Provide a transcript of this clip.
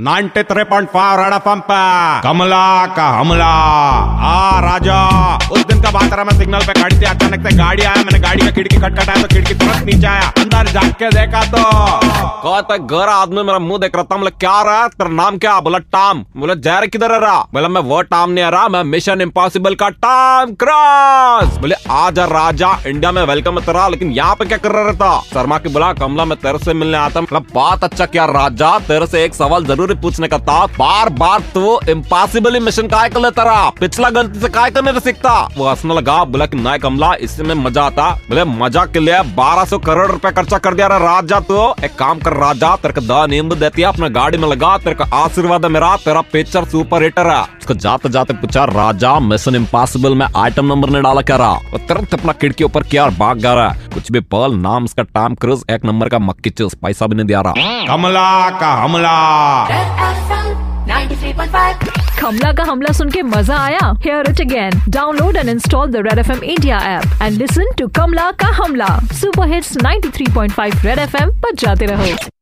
93.5 red FM कमला का हमला। आ राजा, उस दिन का बात रहा, मैं सिग्नल पे खड़ी थी, अचानक से गाड़ी आया। मैंने गाड़ी का खिड़की खटखटाया तो खिड़की तुरंत नीचे आया। अंदर जाके देखा तो कहता गोरा आदमी मेरा मुंह देख रहा था। मतलब क्या रहा, तेरा नाम क्या? बोला टॉम। बोला जहर किधर है रहा? बोला मैं वो टॉम नहीं आ रहा, मैं मिशन इम्पॉसिबल का टॉम क्रूज। बोले आजा राजा, इंडिया में वेलकम है तेरा, लेकिन यहाँ पे क्या कर रहा था? शर्मा के बोला कमला मैं तेरे से मिलने आता। मतलब बात अच्छा क्या राजा, तेरे से एक सवाल पूछने का था। बार बार तो इम्पॉसिबल मिशन काय कर लेता रहा, पिछला गलती से काय करने सीखता। वो हंसने लगा, बोला कि नहीं कमला, इससे में मजा आता। बोले मजा के लिए 1200 करोड़ रुपए खर्चा कर दिया राजा। तो एक काम कर राजा, तेरे को 10 नींबू देती है, अपने गाड़ी में लगा, तेरे का आशीर्वाद है मेरा, तेरा पिक्चर सुपर हिटर है। उसको जाते जाते पूछा राजा मिशन इम्पॉसिबल में आइटम नंबर ने डाला क्या रहा? और तुरंत अपना खिड़की ऊपर किया और भाग गया रहा। कुछ भी पल नाम उसका टॉम क्रूज, एक नंबर का मक्की चूस, पैसा भी नहीं दिया रहा। कमला का हमला, कमला का हमला सुन के मजा आया? Hear it again. Download and install the Red FM India app and listen to कमला का हमला. Super hits 93.5 Red FM पर जाते रहो।